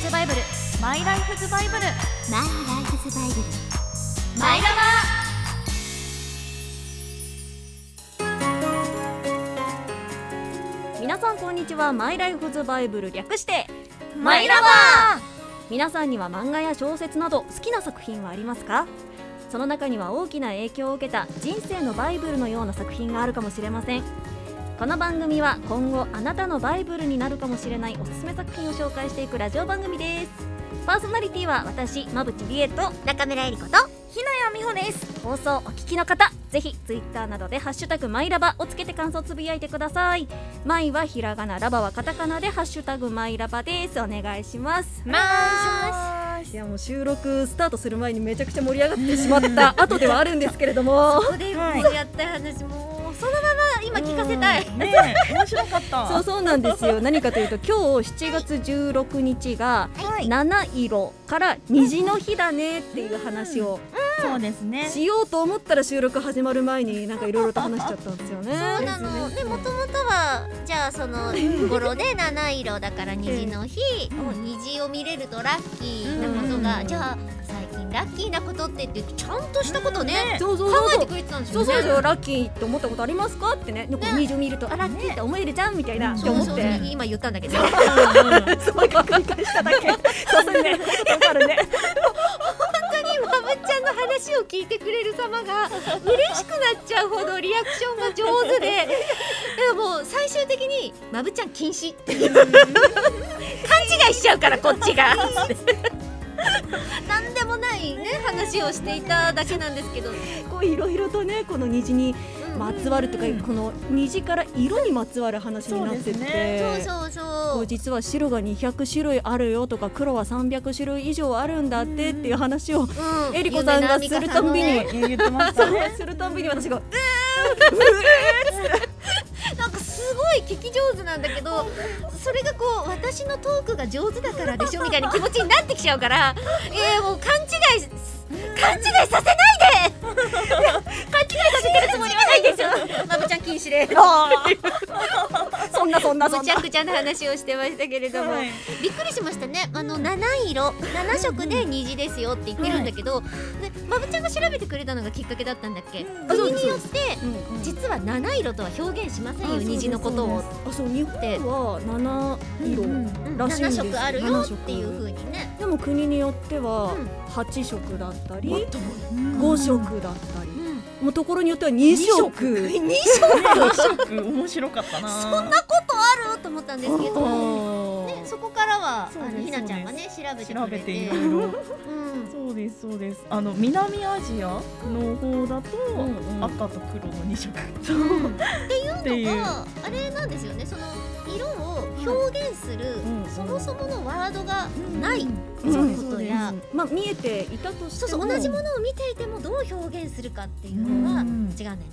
ズバイブル、マイライフズバイブル、マイライフズバイブル、マイラバ。皆さんこんにちは。マイライフズバイブル、略してマイラバー。皆さんには漫画や小説など好きな作品はありますか？その中には大きな影響を受けた人生のバイブルのような作品があるかもしれません。この番組は今後あなたのバイブルになるかもしれないおすすめ作品を紹介していくラジオ番組です。パーソナリティは私、馬淵理恵と中村えり子と日野谷美穂です。放送お聞きの方、ぜひツイッターなどでハッシュタグマイラバをつけて感想をつぶやいてください。マイはひらがな、ラバはカタカナでハッシュタグマイラバです。お願いします。お願いします。いやもう収録スタートする前にめちゃくちゃ盛り上がってしまった後ではあるんですけれどもそこでやった話もそのまま今聞かせたい、ね、面白かった。そうなんですよ。何かというと今日7月16日が七色から虹の日だねっていう話をそうですねしようと思ったら収録始まる前になんかいろいろと話しちゃったんですよね。そうなのね。もともとはじゃあその語呂で七色だから虹の日、虹を見れるとラッキーなことが、じゃあ最近ラッキーなことってってちゃんとしたことね、考えてくれてたんですよね。そうラッキーって思ったことありますかってね、虹を見るとあラッキーって思えるじゃんみたいなって思って、今言ったんだけどすごい繰り返しただけ。そうね、分かるね。まぶっちゃんの話を聞いてくれる様が嬉しくなっちゃうほどリアクションが上手で、もう最終的にまぶっちゃん禁止って勘違いしちゃうからこっちがなんでもないね話をしていただけなんですけど、こういろいろとねこの虹にまつわるとか、この虹から色にまつわる話になってて、そう実は白が200種類あるよとか黒は300種類以上あるんだってっていう話をえりこさんがするたんびに私がなんかすごい聞き上手なんだけど、それがこう私のトークが上手だからでしょみたいな気持ちになってきちゃうからもう勘違いさせないで勘違いさせてるつもりはないですよ。まぶちゃん禁止でそんなむちゃくちゃな話をしてましたけれども、びっくりしましたね。7色7色で虹ですよって言ってるんだけど、まぶちゃんが調べてくれたのがきっかけだったんだっけ。国によって実は7色とは表現しませんよ、虹のことを。日本は7色らしいんです。7色あるよっていう風にね。でも国によっては8色だったり5色だったり、もうところによっては2色面白かったな。そんなことあると思ったんですけどね、そこからはひなちゃんがね調べてくれて、そうです南アジアの方だと赤と黒の2色っていうのがあれなんですよね。その色を表現するそもそものワードがないことや、見えていたとしても同じものを見ていてもどう表現するかっていうのが違うんだよね。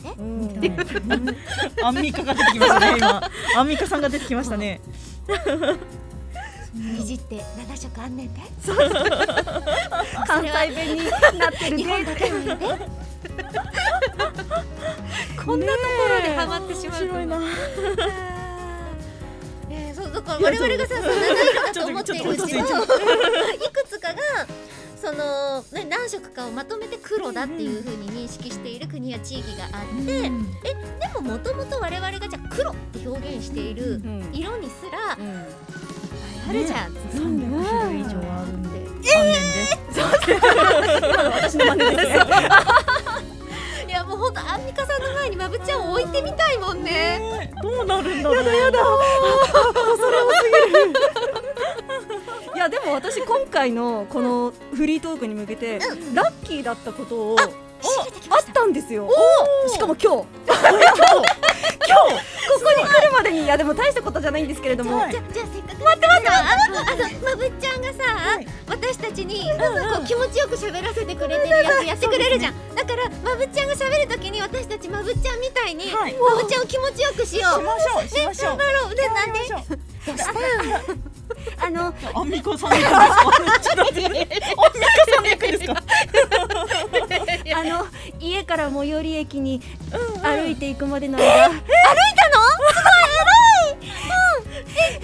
アンミカが出てきましたね。今アンミカさんが出てきましたね。虹って7色あんねんで、関西弁になってるね。日本だけなんでこんなところでハマってしまう。面白いな。だから我々がさ、7色だと思っているうちのいくつかがその何色かをまとめて黒だっていう風に認識している国や地域があって、でももともと我々がじゃあ黒って表現している色にすらあるじゃん。300種類以上あるんで私の真似ですよ。いやもうほんとアンミカさんの前にまぶちゃんを置いてみたいもんね。どうなるんだろう。やだ恐れ多すぎる。いやでも私今回のこのフリートークに向けてラッキーだったことをあったんですよ。しかも今日ここに来るまでに、いやでも大したことじゃないんですけれども、じゃあせっかくまぶっちゃんがさ、私たちに気持ちよく喋らせてくれてるやつやってくれるじゃん。だからまぶっちゃんが喋るときに私たちまぶっちゃんみたいにまぶっちゃんを気持ちよくしよう。頑張ろう。でなんでどうしたアンミカさん役ですか？家から最寄り駅に歩いていくまでの間、歩いたの？すごい偉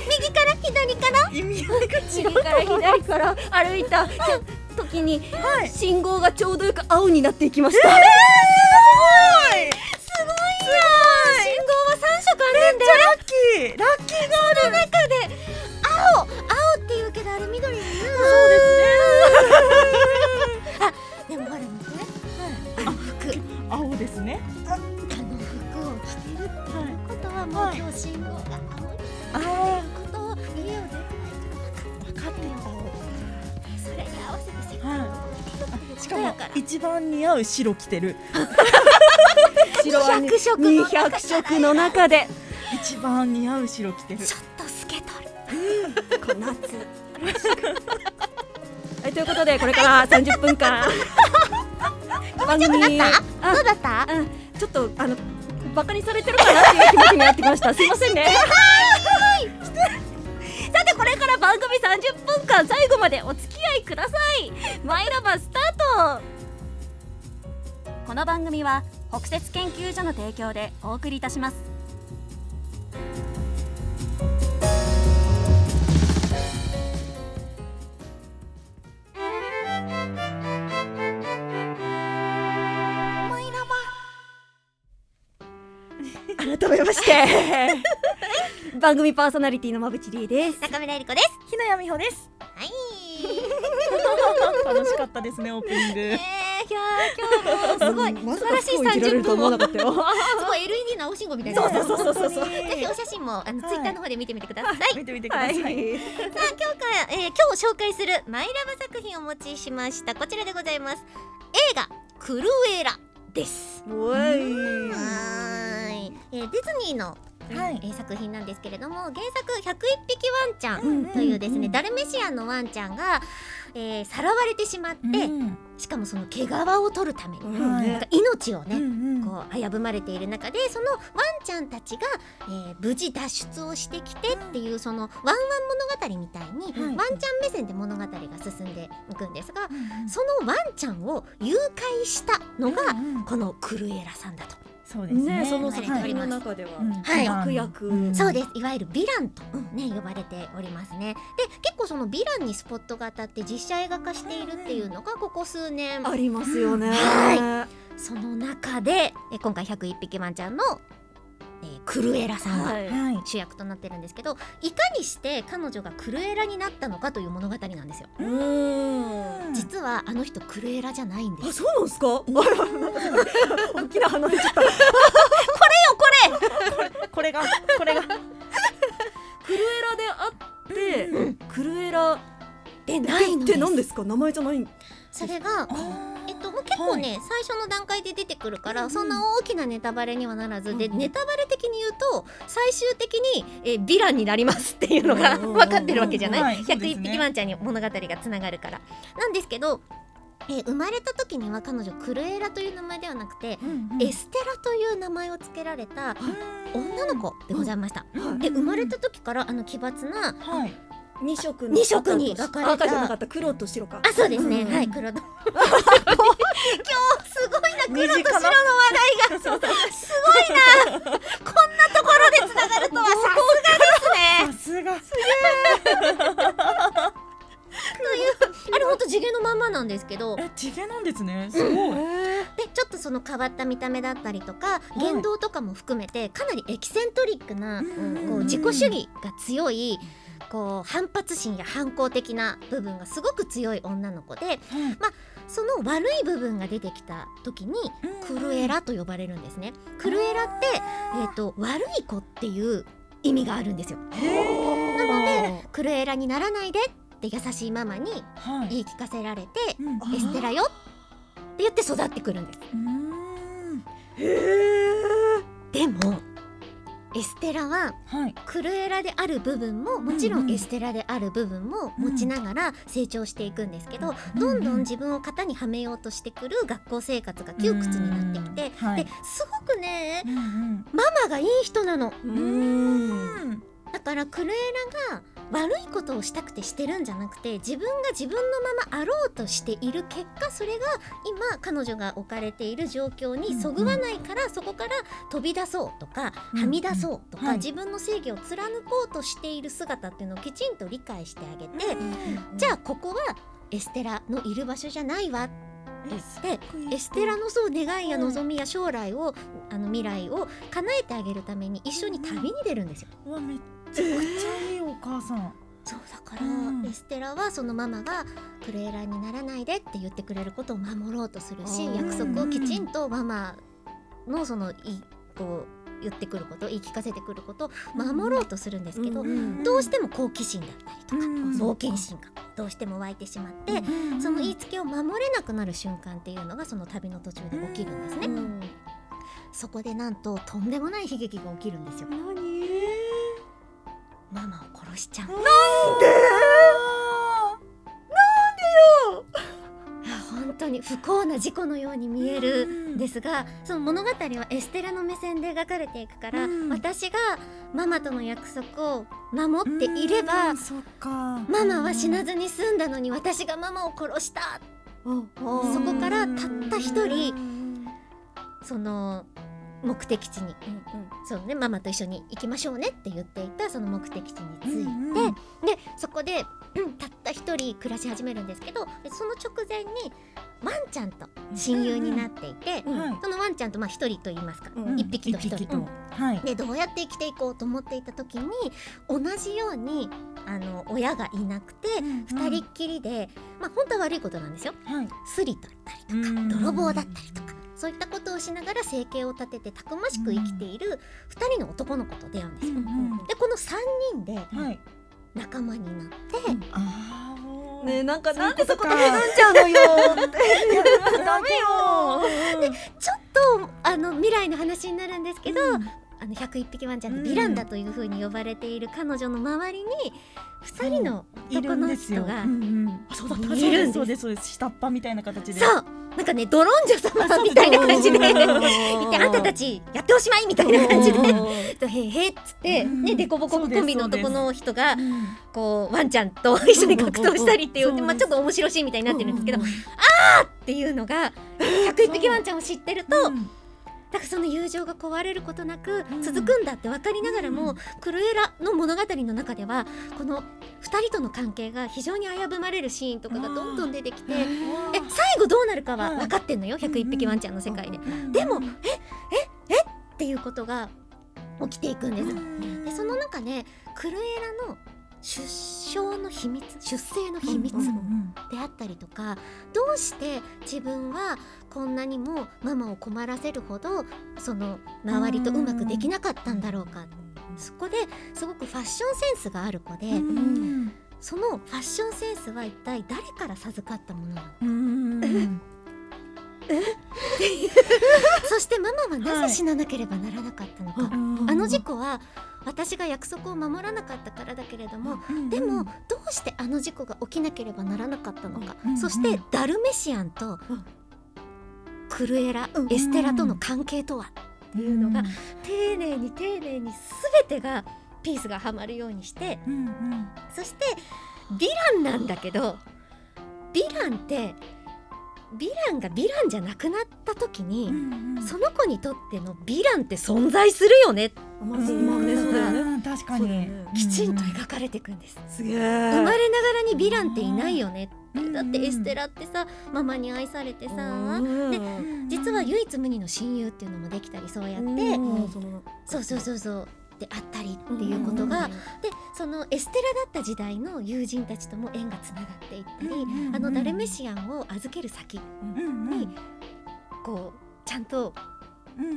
い。右から左から意味合いが違う。右から左から歩いた時に信号がちょうどよく青になっていきました。すごい信号は3色あるんだよ。めっちゃラッキーがある。その中で青っていうけどあれ緑だな。そうですね。あ、でもほら見て、あの服青ですね。あの服を着てるっていうことはもう今日信号が青になっていることを家を出てないと分かってるんだろう。それに合わせて世界を見てる。しかも一番似合う白着てる。200色の中で一番似合う白着てる。ちょっと透けとる。夏ということでこれから30分間番組にちょっとバカにされてるかなっていう気持ちになってきました。すいませんね。さてこれから番組30分間最後までお付き合いください。マイラバスタート。この番組は北摂研究所の提供でお送りいたします。マイラバ。改めまして番組パーソナリティの馬淵理恵です。中村江里子です。日野谷美穂です。はい楽しかったですね、オープニング。いやー、今日もすごい素晴らしい30分を、すごい LED の青信号みたいな。ぜひお写真もツイッターの方で見てみてください。見てみてください。さあ今日から今日紹介するマイラバ作品をお持ちしました。こちらでございます。映画クルエラです。ディズニーの作品なんですけれども、原作101匹ワンちゃんというですね、ダルメシアンのワンちゃんがさらわれてしまって、しかもその毛皮を取るために命をねこう危ぶまれている中で、そのワンちゃんたちが無事脱出をしてきてっていう、そのワンワン物語みたいにワンちゃん目線で物語が進んでいくんですが、そのワンちゃんを誘拐したのがこのクルエラさんだと。そうですね。その作品の中では悪役、そうです。いわゆるヴィランとね呼ばれておりますね。で、結構そのヴィランにスポットが当たって実写映画化しているっていうのがここ数年ありますよね。はい。その中で今回101匹ワンちゃんのクルエラさんが主役となってるんですけど、いかにして彼女がクルエラになったのかという物語なんですよ。実はあの人クルエラじゃないんです。あ、そうなんですか。大きな鼻出ちゃった。これよこれがクルエラであってクルエラでないのです。って何ですか。名前じゃないんです。それが結構ね、最初の段階で出てくるからそんな大きなネタバレにはならずで、ネタバレ的に言うと最終的にヴィランになりますっていうのが分かってるわけじゃない。101匹ワンちゃんに物語がつながるからなんですけど、生まれた時には彼女クルエラという名前ではなくてエステラという名前を付けられた女の子でございました。で、生まれた時からあの奇抜な2色に分かれた。赤じゃなかった、黒と白か。あ、そうですね。はい、黒と今日すごいな、黒と白の話題がすごいな。こんなところでつながるとはさすがですね。さすがという、あれほんと地毛のまんまなんですけど。地毛なんですね。すごい。で、ちょっとその変わった見た目だったりとか言動とかも含めてかなりエキセントリックな、こう自己主義が強い、こう反発心や反抗的な部分がすごく強い女の子で、まあ、その悪い部分が出てきた時にクルエラと呼ばれるんですね。クルエラって、悪い子っていう意味があるんですよ。なのでクルエラにならないでって優しいママに言い聞かせられて、エステラよって言って育ってくるんです。でもエステラはクルエラである部分ももちろんエステラである部分も持ちながら成長していくんですけど、どんどん自分を型にはめようとしてくる学校生活が窮屈になってきて、ですごくねママがいい人なの。だからクルエラが悪いことをしたくてしてるんじゃなくて、自分が自分のままあろうとしている結果、それが今彼女が置かれている状況にそぐわないから、そこから飛び出そうとか、はみ出そうとか、自分の正義を貫こうとしている姿っていうのをきちんと理解してあげて、じゃあここはエステラのいる場所じゃないわって言って、エステラのそう願いや望みや将来を、未来を叶えてあげるために一緒に旅に出るんですよ。うわ、めっちゃくちゃいいお母さん。そうだから、エステラはそのママがクレーラーにならないでって言ってくれることを守ろうとするし、約束をきちんとママのそのこう言ってくること、言い聞かせてくることを守ろうとするんですけど、どうしても好奇心だったりとか、冒険心がどうしても湧いてしまって、その言いつけを守れなくなる瞬間っていうのがその旅の途中で起きるんですね。そこでなんととんでもない悲劇が起きるんですよ。何？ママを殺しちゃう。なんで？本当に不幸な事故のように見えるんですが、その物語はエステラの目線で描かれていくから、私がママとの約束を守っていれば、ママは死なずに済んだのに、私がママを殺した。そこからたった一人、その目的地に、そうね、ママと一緒に行きましょうねって言っていたその目的地について、でそこで、たった一人暮らし始めるんですけど、その直前にワンちゃんと親友になっていて、そのワンちゃんと一人と言いますか、一匹と一人でどうやって生きていこうと思っていた時に、同じように親がいなくて二人っきりで、本当は悪いことなんですよ、スリだったりとか泥棒だったりとか、そういったことをしながら生計を立ててたくましく生きている2人の男の子と出会うんですよ。でこの3人で仲間になって、ねえ、なんでそこで選んじゃうのよってダメよ。でちょっと未来の話になるんですけど、101匹ワンちゃんのヴィランダというふうに呼ばれている彼女の周りに2人の男の人がいるんです。そうです、そうです。下っ端みたいな形で、そうなんかね、ドロンジャ様みたいな感じでいて、あんたたちやっておしまいみたいな感じでへっつってね、デコボココンビの男の人がこうワンちゃんと一緒に格闘したりっていう、ちょっと面白シーンみたいになってるんですけど、あーっていうのが101匹ワンちゃんを知ってると、だからその友情が壊れることなく続くんだって分かりながらも、クルエラの物語の中ではこの2人との関係が非常に危ぶまれるシーンとかがどんどん出てきて、最後どうなるかは分かってんのよ、101匹ワンちゃんの世界で。でもえっていうことが起きていくんです。でその中でクルエラの出生の秘密であったりとか、どうして自分はこんなにもママを困らせるほどその周りとうまくできなかったんだろうか。そこですごくファッションセンスがある子で、そのファッションセンスは一体誰から授かったものなのか。そしてママはなぜ死ななければならなかったのか。あの事故は私が約束を守らなかったからだけれども、でもどうしてあの事故が起きなければならなかったのか、そしてダルメシアンとクルエラ、エステラとの関係とはっていうのが、丁寧に丁寧に全てがピースがはまるようにして、そしてヴィランなんだけど、ヴィランがヴィランじゃなくなった時に、その子にとってのヴィランって存在するよねっていうのがきちんと描かれていくんです。生まれながらにヴィランっていないよね。だってエステラってさ、ママに愛されてさ、で実は唯一無二の親友っていうのもできたり、そうやってそうであったりっていうことが、でそのエステラだった時代の友人たちとも縁がつながっていったり、ダルメシアンを預ける先にこうちゃんと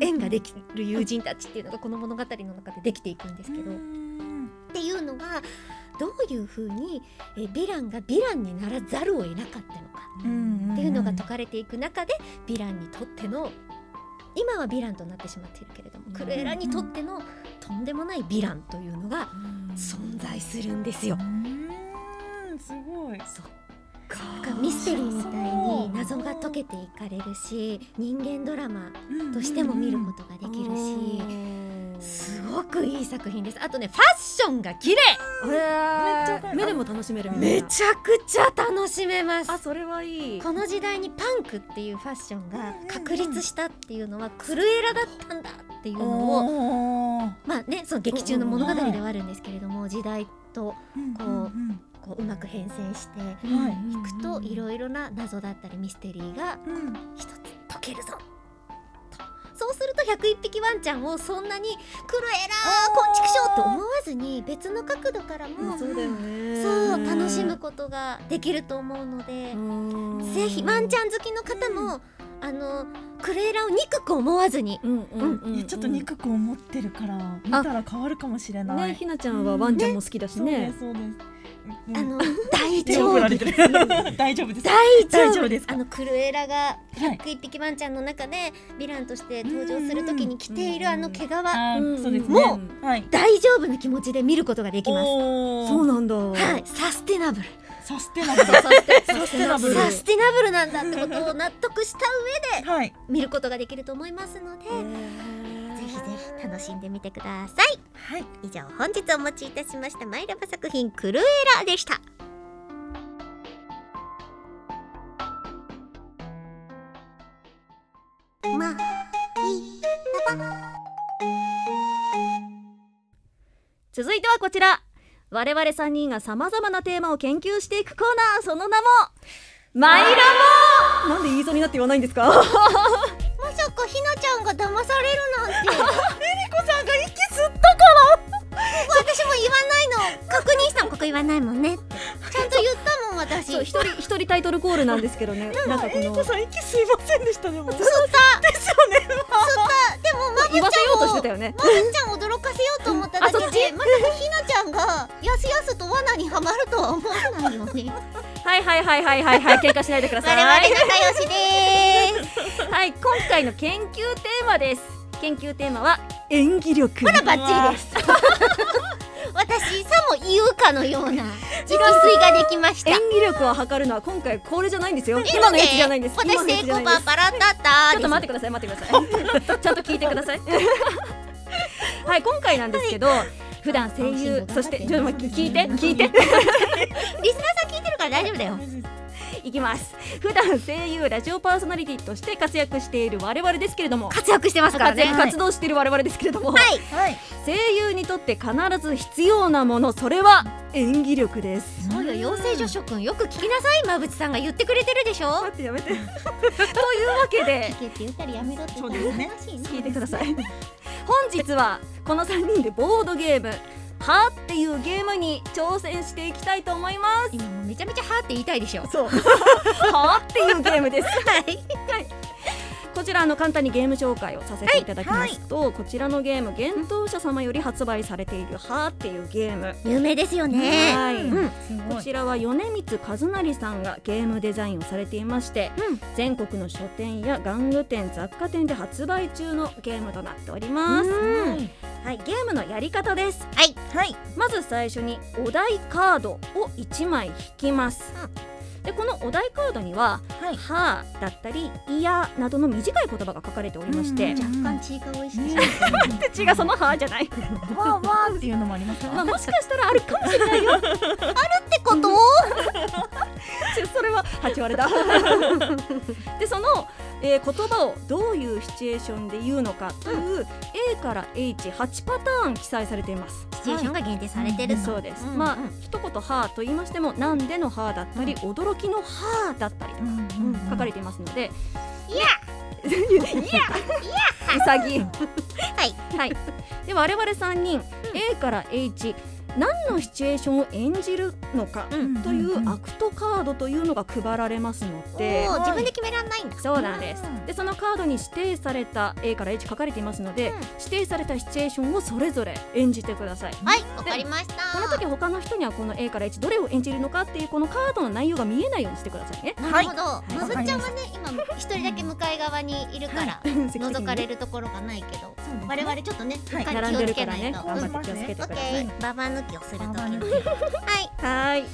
縁ができる友人たちっていうのがこの物語の中でできていくんですけど、っていうのがどういうふうにヴィランがヴィランにならざるを得なかったのかっていうのが解かれていく中で、ヴィランにとっての、今はヴィランとなってしまっているけれども、クルエラにとってのとんでもないヴィランというのが存在するんですよ。すごい。そっか。ミステリーみたいに謎が解けていかれるし、人間ドラマとしても見ることができるし、すごくいい作品です。あとね、ファッションが綺麗、目でも楽しめるみたいな。めちゃくちゃ楽しめます。あ、それはいい。この時代にパンクっていうファッションが確立したっていうのはクルエラだったんだっていうのを、まあね、その劇中の物語ではあるんですけれども、時代とこううまく変遷していくと、いろいろな謎だったりミステリーが一つ解けるぞ。そうすると101匹ワンちゃんをそんなにクルエラーこんちくしょうって思わずに、別の角度からもそう楽しむことができると思うので、ぜひワンちゃん好きの方もクルエラを憎く思わずに、ちょっと憎く思ってるから見たら変わるかもしれないね。ひなちゃんはワンちゃんも好きだしね。そうです、そうです。大丈夫です。大丈夫です。大丈夫です。クルエラが101匹ワンちゃんの中でヴィランとして登場するときに着ている毛皮も大丈夫な気持ちで見ることができます。そうなんだ。サステナブル、サステナブル、サステナブルなんだってことを納得した上で見ることができると思いますので、ぜひぜひ楽しんでみてください。はい、以上、本日お持ちいたしましたマイラバ作品クルエラでした。マイラバ。続いてはこちら。我々3人がさまざまなテーマを研究していくコーナー、その名もマイラバ。なんで言いそうになって言わないんですか。まさかひなちゃんが騙されるなんて。えりこさんが息吸ったから私も言わないの。確認したもん。ここ言わないもんねってちゃんと言ったもん私。そう、一人タイトルコールなんですけどね。なんかえりこさん息吸いませんでした。でも吸ったですよね。吸った。でもまぶちゃんを言わせようとしてたよね。まぶちゃんを驚かせようと思っただけで、まさかひなちゃんがやすやすと罠にはまるとは思わないよね。はいはいはいはいはいはい、喧嘩しないでください。我々仲良しです。はい、今回の研究テーマです。研究テーマは演技力。ほらバッチリです。私さも言うかのような自己推ができました。演技力を測るのは今回これじゃないんですよ。今のやつじゃないんです。私成功パパラタタ。ちょっと待ってください、待ってください。ちゃんと聞いてください。はい、今回なんですけど、普段声優、そして聞いてリスナーさん聞いてるから大丈夫だよ。いきます。普段声優、ラジオパーソナリティとして活躍している我々ですけれども、活躍してますからね。活動している我々ですけれども、はい、声優にとって必ず必要なもの、それは演技力です。そうよ、養成所諸君、よく聞きなさい。馬淵さんが言ってくれてるでしょ。待って、やめて。というわけで聞けって言ったりやめろって言ったら難しいね。聞いてください。本日はこの3人でボードゲームはっていうゲームに挑戦していきたいと思います。今めちゃめちゃはって言いたいでしょ。そう。はっていうゲームです。はいはい。こちら簡単にゲーム紹介をさせていただきますと、はい、こちらのゲーム、幻冬舎様より発売されているはっていうゲーム、有名ですよね。はい。こちらは米光和成さんがゲームデザインをされていまして、全国の書店や玩具店、雑貨店で発売中のゲームとなっております。はい、ゲームのやり方です。はい、はい、まず最初にお題カードを1枚引きます、でこのお題カードには「はい、はあ」だったり「いや」などの短い言葉が書かれておりまして、若干血がおいしい。血がその「はあ」じゃない「わーわー」っていうのもありますか。もしかしたらあるかもしれないよ。あるってことそれは8割だ。でその言葉をどういうシチュエーションで言うのかという A から H8 パターン記載されています。シチュエーションが限定されてるそうです。まあ一言「は」と言いましても、なんでの「は」だったり、驚きの「は」だったりとか書かれていますので、いやうさぎ。はいはい。で我々3人 A から H、何のシチュエーションを演じるのかというアクトカードというのが配られますので、自分で決められないんだ。そうなんです。でそのカードに指定された A から H 書かれていますので、指定されたシチュエーションをそれぞれ演じてください。はい、わかりました。この時他の人にはこの A から H どれを演じるのかっていうこのカードの内容が見えないようにしてくださいね。なるほど。まぶっちゃんはね、今一人だけ向かい側にいるから覗かれるところがないけど、我々ちょっとね、並んでるからね、頑張って気をつけてください。ババ抜きをするとき。はい。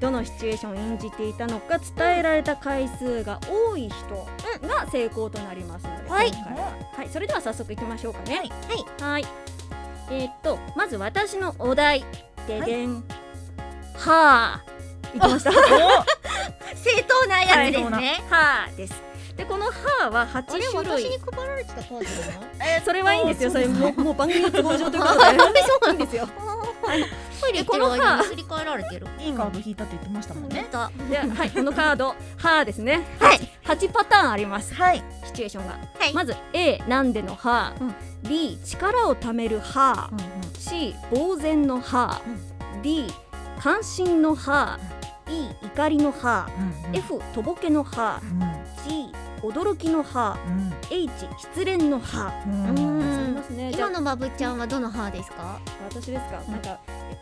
どのシチュエーションを演じていたのか伝えられた回数が多い人が成功となりますので、はい。それでは早速いきましょうかね。はい。はい。まず私のお題ででん、はーいきました。正当なやつですね。はーです。でこの歯は8種類。あれ私に配られてたカードじゃない？それはいいんですよ。それもう番組都合上ということで。そうなんですよ。トイレ行ってる間にすり替えられてる。いいカード引いたって言ってましたもんね。はい、このカード歯ですね。はい。8パターンあります。はい。シチュエーションが。まず A なんでの歯、B 力をためる歯、C 呆然の歯、D 関心の歯、E 怒りの歯、F とぼけの歯、G驚きの歯、H 失恋の歯。今のまぶちゃんはどの歯ですか？私ですか？なんか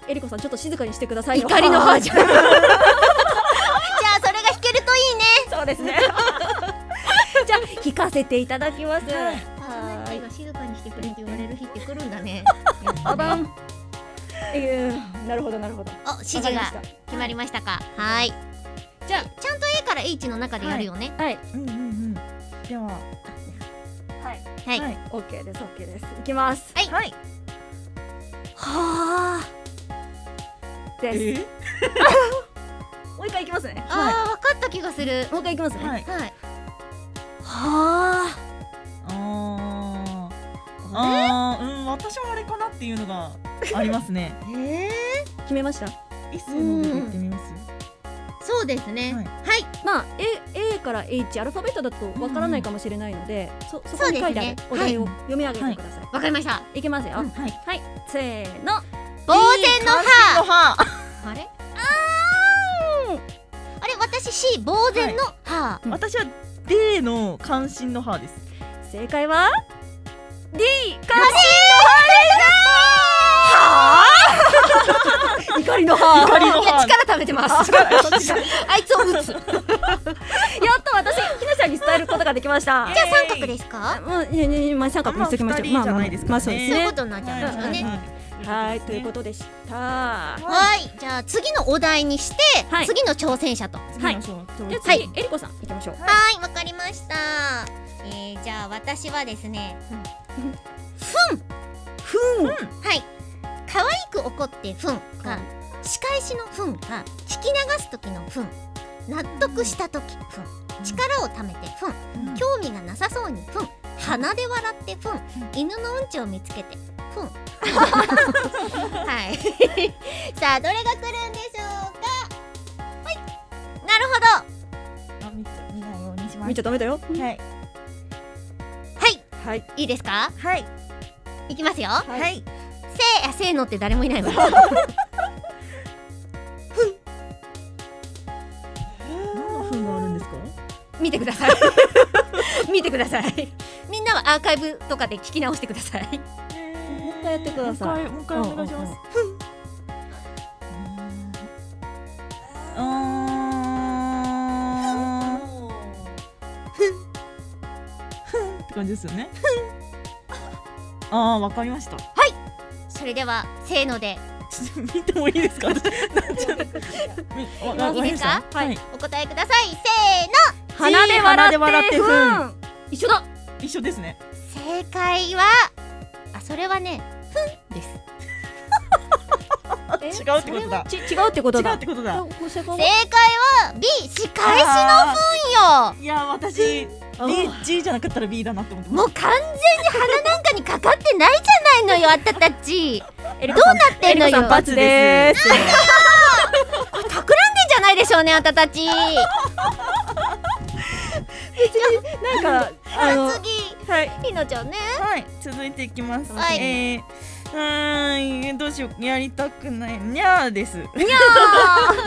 えりこさんちょっと静かにしてください。怒りの歯じゃん。じゃあそれが弾けるといいね。そうですね。じゃあ弾かせていただきます。はーい。静かにしてくれって言われる日って来るんだね。ババン。なるほどなるほど。お指示が決まりましたか？はい。じゃあちゃんと A から H の中でやるよね。はい。では、はい、はい、OK です、OK です。いきます。はい。はーです。もう一回いきますね。ああ、わかった気がする。もう一回いきますね。はい。はー。あー。あー、うん、私はあれかなっていうのがありますね。決めました？一斉ので言ってみます。そうですね。はい。まあ A から H アルファベットだとわからないかもしれないので、そこに書いてあるお題を読み上げてください。わかりました。いきますよ。はい。せーの。呆然の歯。あれ？あれ私 C 呆然の歯。私は D の関心の歯です。正解は D 関心の歯でした。怒りの歯、力食べてます。あいつを打つ。やっと私ひなちゃんに伝えることができました。じゃあ三角ですか？もうまあ三角にしときましょう。まあまあそういうことになっちゃうんですよね。はいということでした。はいじゃあ次のお題にして次の挑戦者と。はい。じゃあ次えりこさん行きましょう。はいわかりました。じゃあ私はですね。ふん。はい。可愛く怒ってふんか、仕返しのふんか、引き流す時のふん、納得した時ふん、力をためてふん、興味がなさそうにふん、鼻で笑ってふん、犬のうんちを見つけてふん。はい。さあどれが来るんでしょうか。はい。なるほど。あ、見ないようにします。見ちゃダメだよ。はい。はい。はい。いいですか。はい。いきますよ。はい。せーのって誰もいないわ。ふん。何のふんがあるんですか？見てください。見てください。みんなはアーカイブとかで聞き直してください。もう一回やってください。もう一回お願いします。ふん。ふんって感じですよね。ああ、わかりました。はい。それではせーので見てもいいですか？いいですか？お答えください。せーの。鼻で笑ってふん。一緒だ。一緒ですね。正解はそれはねふんです。違うってことだ。違うってことだ。正解は B 仕返しのふんよ。いや私。G じゃなかったら B だなって思ってます。もう完全に鼻なんかにかかってないじゃないのよ、あんたたち。どうなってんのよ。なんだよ。これ企んでんじゃないでしょうね、あんたたち。なんか次、ひなちゃんね。はい、続いていきます。どうしよう、やりたくないにゃーです。に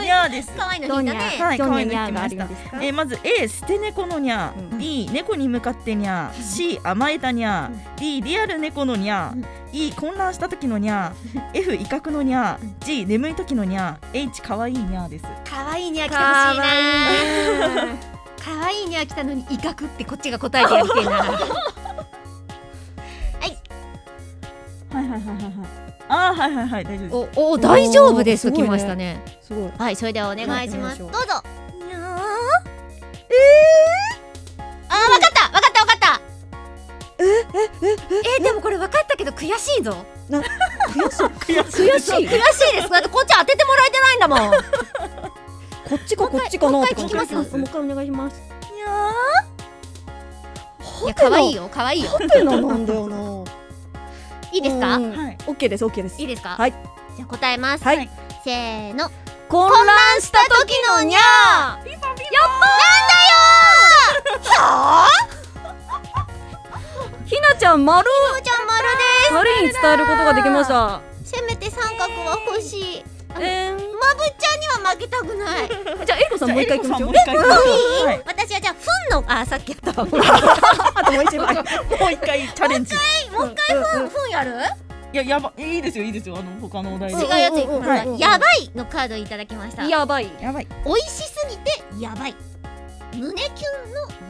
ゃーです。可愛いのにゃー。はい、可愛いのにゃー。まず A 捨て猫のにゃー、B 猫に向かってにゃー、C 甘えたにゃー、D リアル猫のにゃー、E 混乱した時のにゃー、F 威嚇のにゃー、G 眠い時のにゃー、H 可愛いにゃーです。可愛いにゃー来てほしいな。可愛いにゃー来たのに威嚇ってこっちが答えてやりてえな。はい、大丈夫です。お、大丈夫です。来ましたね。すごい。はい、それではお願いします。どうぞ。にゃー。あー、わかった。でもこれわかったけど悔しいぞ。悔しいです。だってこっち当ててもらえてないんだもん。こっちかこっちかな。もう一回聞きます。もう一回お願いします。いやー。いや可愛いよ可愛いよ。ハテナなんだよな。いいですか？はい。オッケーですオッケーです。いいですか？はい。じゃあ答えます。はい。せーの。混乱した時のにゃー。やっぱなんだよー。はあ？ひなちゃん丸です。丸に伝えることができました。せめて三角は欲しい。まぶちゃんには負けたくない。じゃあエコさんもう一回いきましょう。私はじゃあフンのさっきやった。あともう一枚。もう一回チャレンジ。もう一回フンやる？いややばいいですよいいですよ他のお題。違うやついきます。やばいのカードいただきました。やばいやばい。美味しすぎてやばい。胸キュ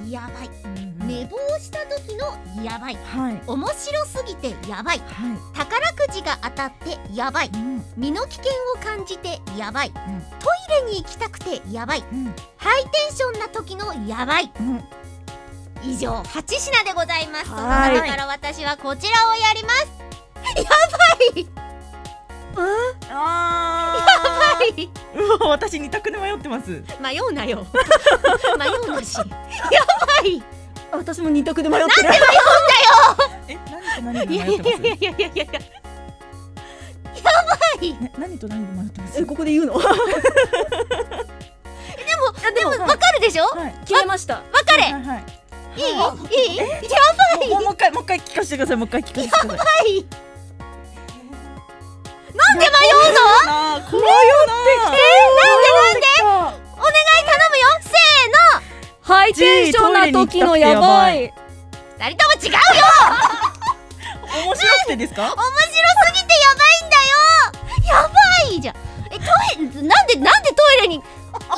ンのやばい。寝坊した時のやばい、はい、面白すぎてやばい、はい、宝くじが当たってやばい、うん、身の危険を感じてやばい、うん、トイレに行きたくてやばい、うん、ハイテンションな時のやばい、うん、以上8品でございます。その中から私はこちらをやります。やばいあやばい。うわ私2択で迷ってます。迷うなよ迷うなしやばい。私も二択で迷ってる。なんで迷うんだよ。え、何と何で迷ってます？いやいやいやいやいや。やばい。何と何で迷ってます？え、ここで言うの？でもわかるでしょ？決めました。わかれ。いい？やばい。もう一回聞かせてください。もう一回聞かせてください。やばい。なんで迷うの？迷ってきて。なんで？お願い頼むよ。せーの。ハイテンションな時のやばい。二人とも違うよ。面白くてですか？面白すぎてやばいんだよ。やばいじゃん。トイレなんでトイレに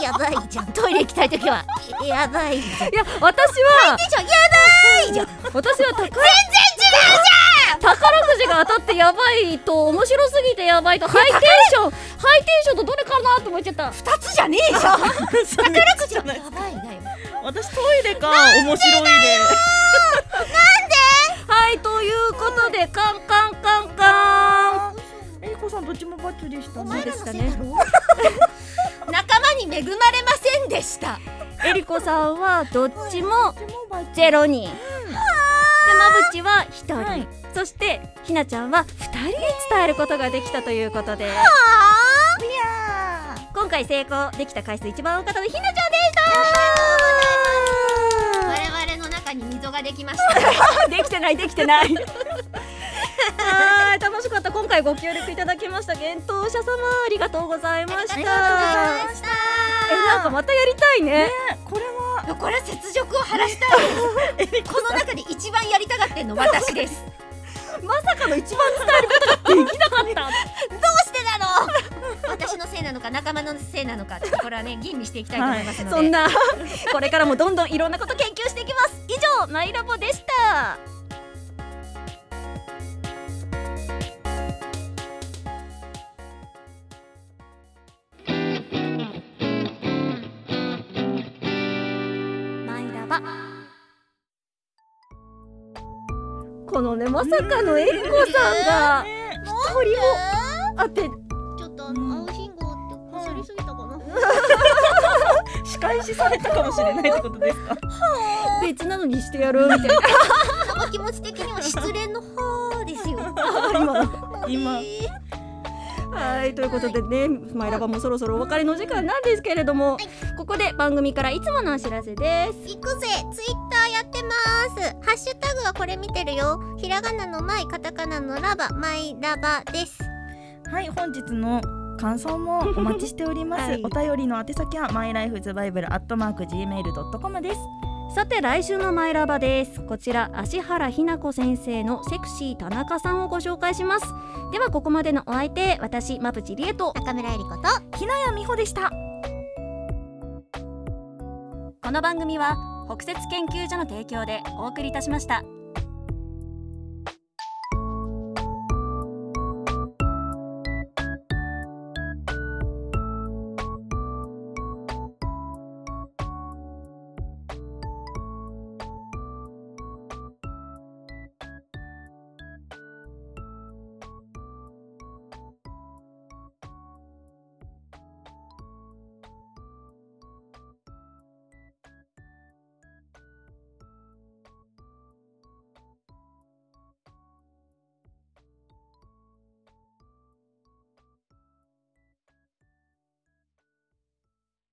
やばいじゃん。トイレ行きたい時はやばい。いや私はハイテンションやばいじゃん。私は全然違うじゃん。宝くじが当たってやばいと面白すぎてやばいとハイテンションとどれかなと思っちゃった。二つじゃねえじゃん。宝くじのやばいだよ。私トイレか面白いで。なんで？はいということでカンカンカンカン。えいこさんどっちもバツでしたね。お前らのせいだろ。仲間に恵まれませんでした。えりこさんはどっちもゼロ人。まぶちは1人。そしてひなちゃんは2人で伝えることができたということで。今回成功できた回数一番多かったのひなちゃんでした。溝ができました。できてない。はい、楽しかった。今回ご協力いただきました幻冬舎様ありがとうございました。なんかまたやりたいね。これは雪辱を晴らしたいです。この中で一番やりたがってんの私です。まさかの一番伝えることができなかった。どうしてなの？私のせいなのか仲間のせいなのかこれはね吟味していきたいと思いますので。そんなこれからもどんどんいろんなこと研究していきます。以上マイラボでした。マイラバ。このねまさかのえりこさんが一人を当てちょっと青信号ってこすりすぎたかな。仕返しされたかもしれないってことですか。別なのにしてやるみたいな。その気持ち的には失恋の方ですよ。今。はいということでね、マイラバもそろそろお別れの時間なんですけれども、はい、ここで番組からいつものお知らせです。いくぜツイッターやってます。ハッシュタグはこれ見てるよ。ひらがなのマイ、カタカナのラバ、マイラバです。はい、本日の感想もお待ちしております、はい、お便りの宛先はmylifesurvival@gmail.com です。さて来週のマイラバです。こちら芦原ひな子先生のセクシー田中さんをご紹介します。ではここまでのお相手、私まぶちりえと中村えりことひなやみほでした。この番組は北摂研究所の提供でお送りいたしました。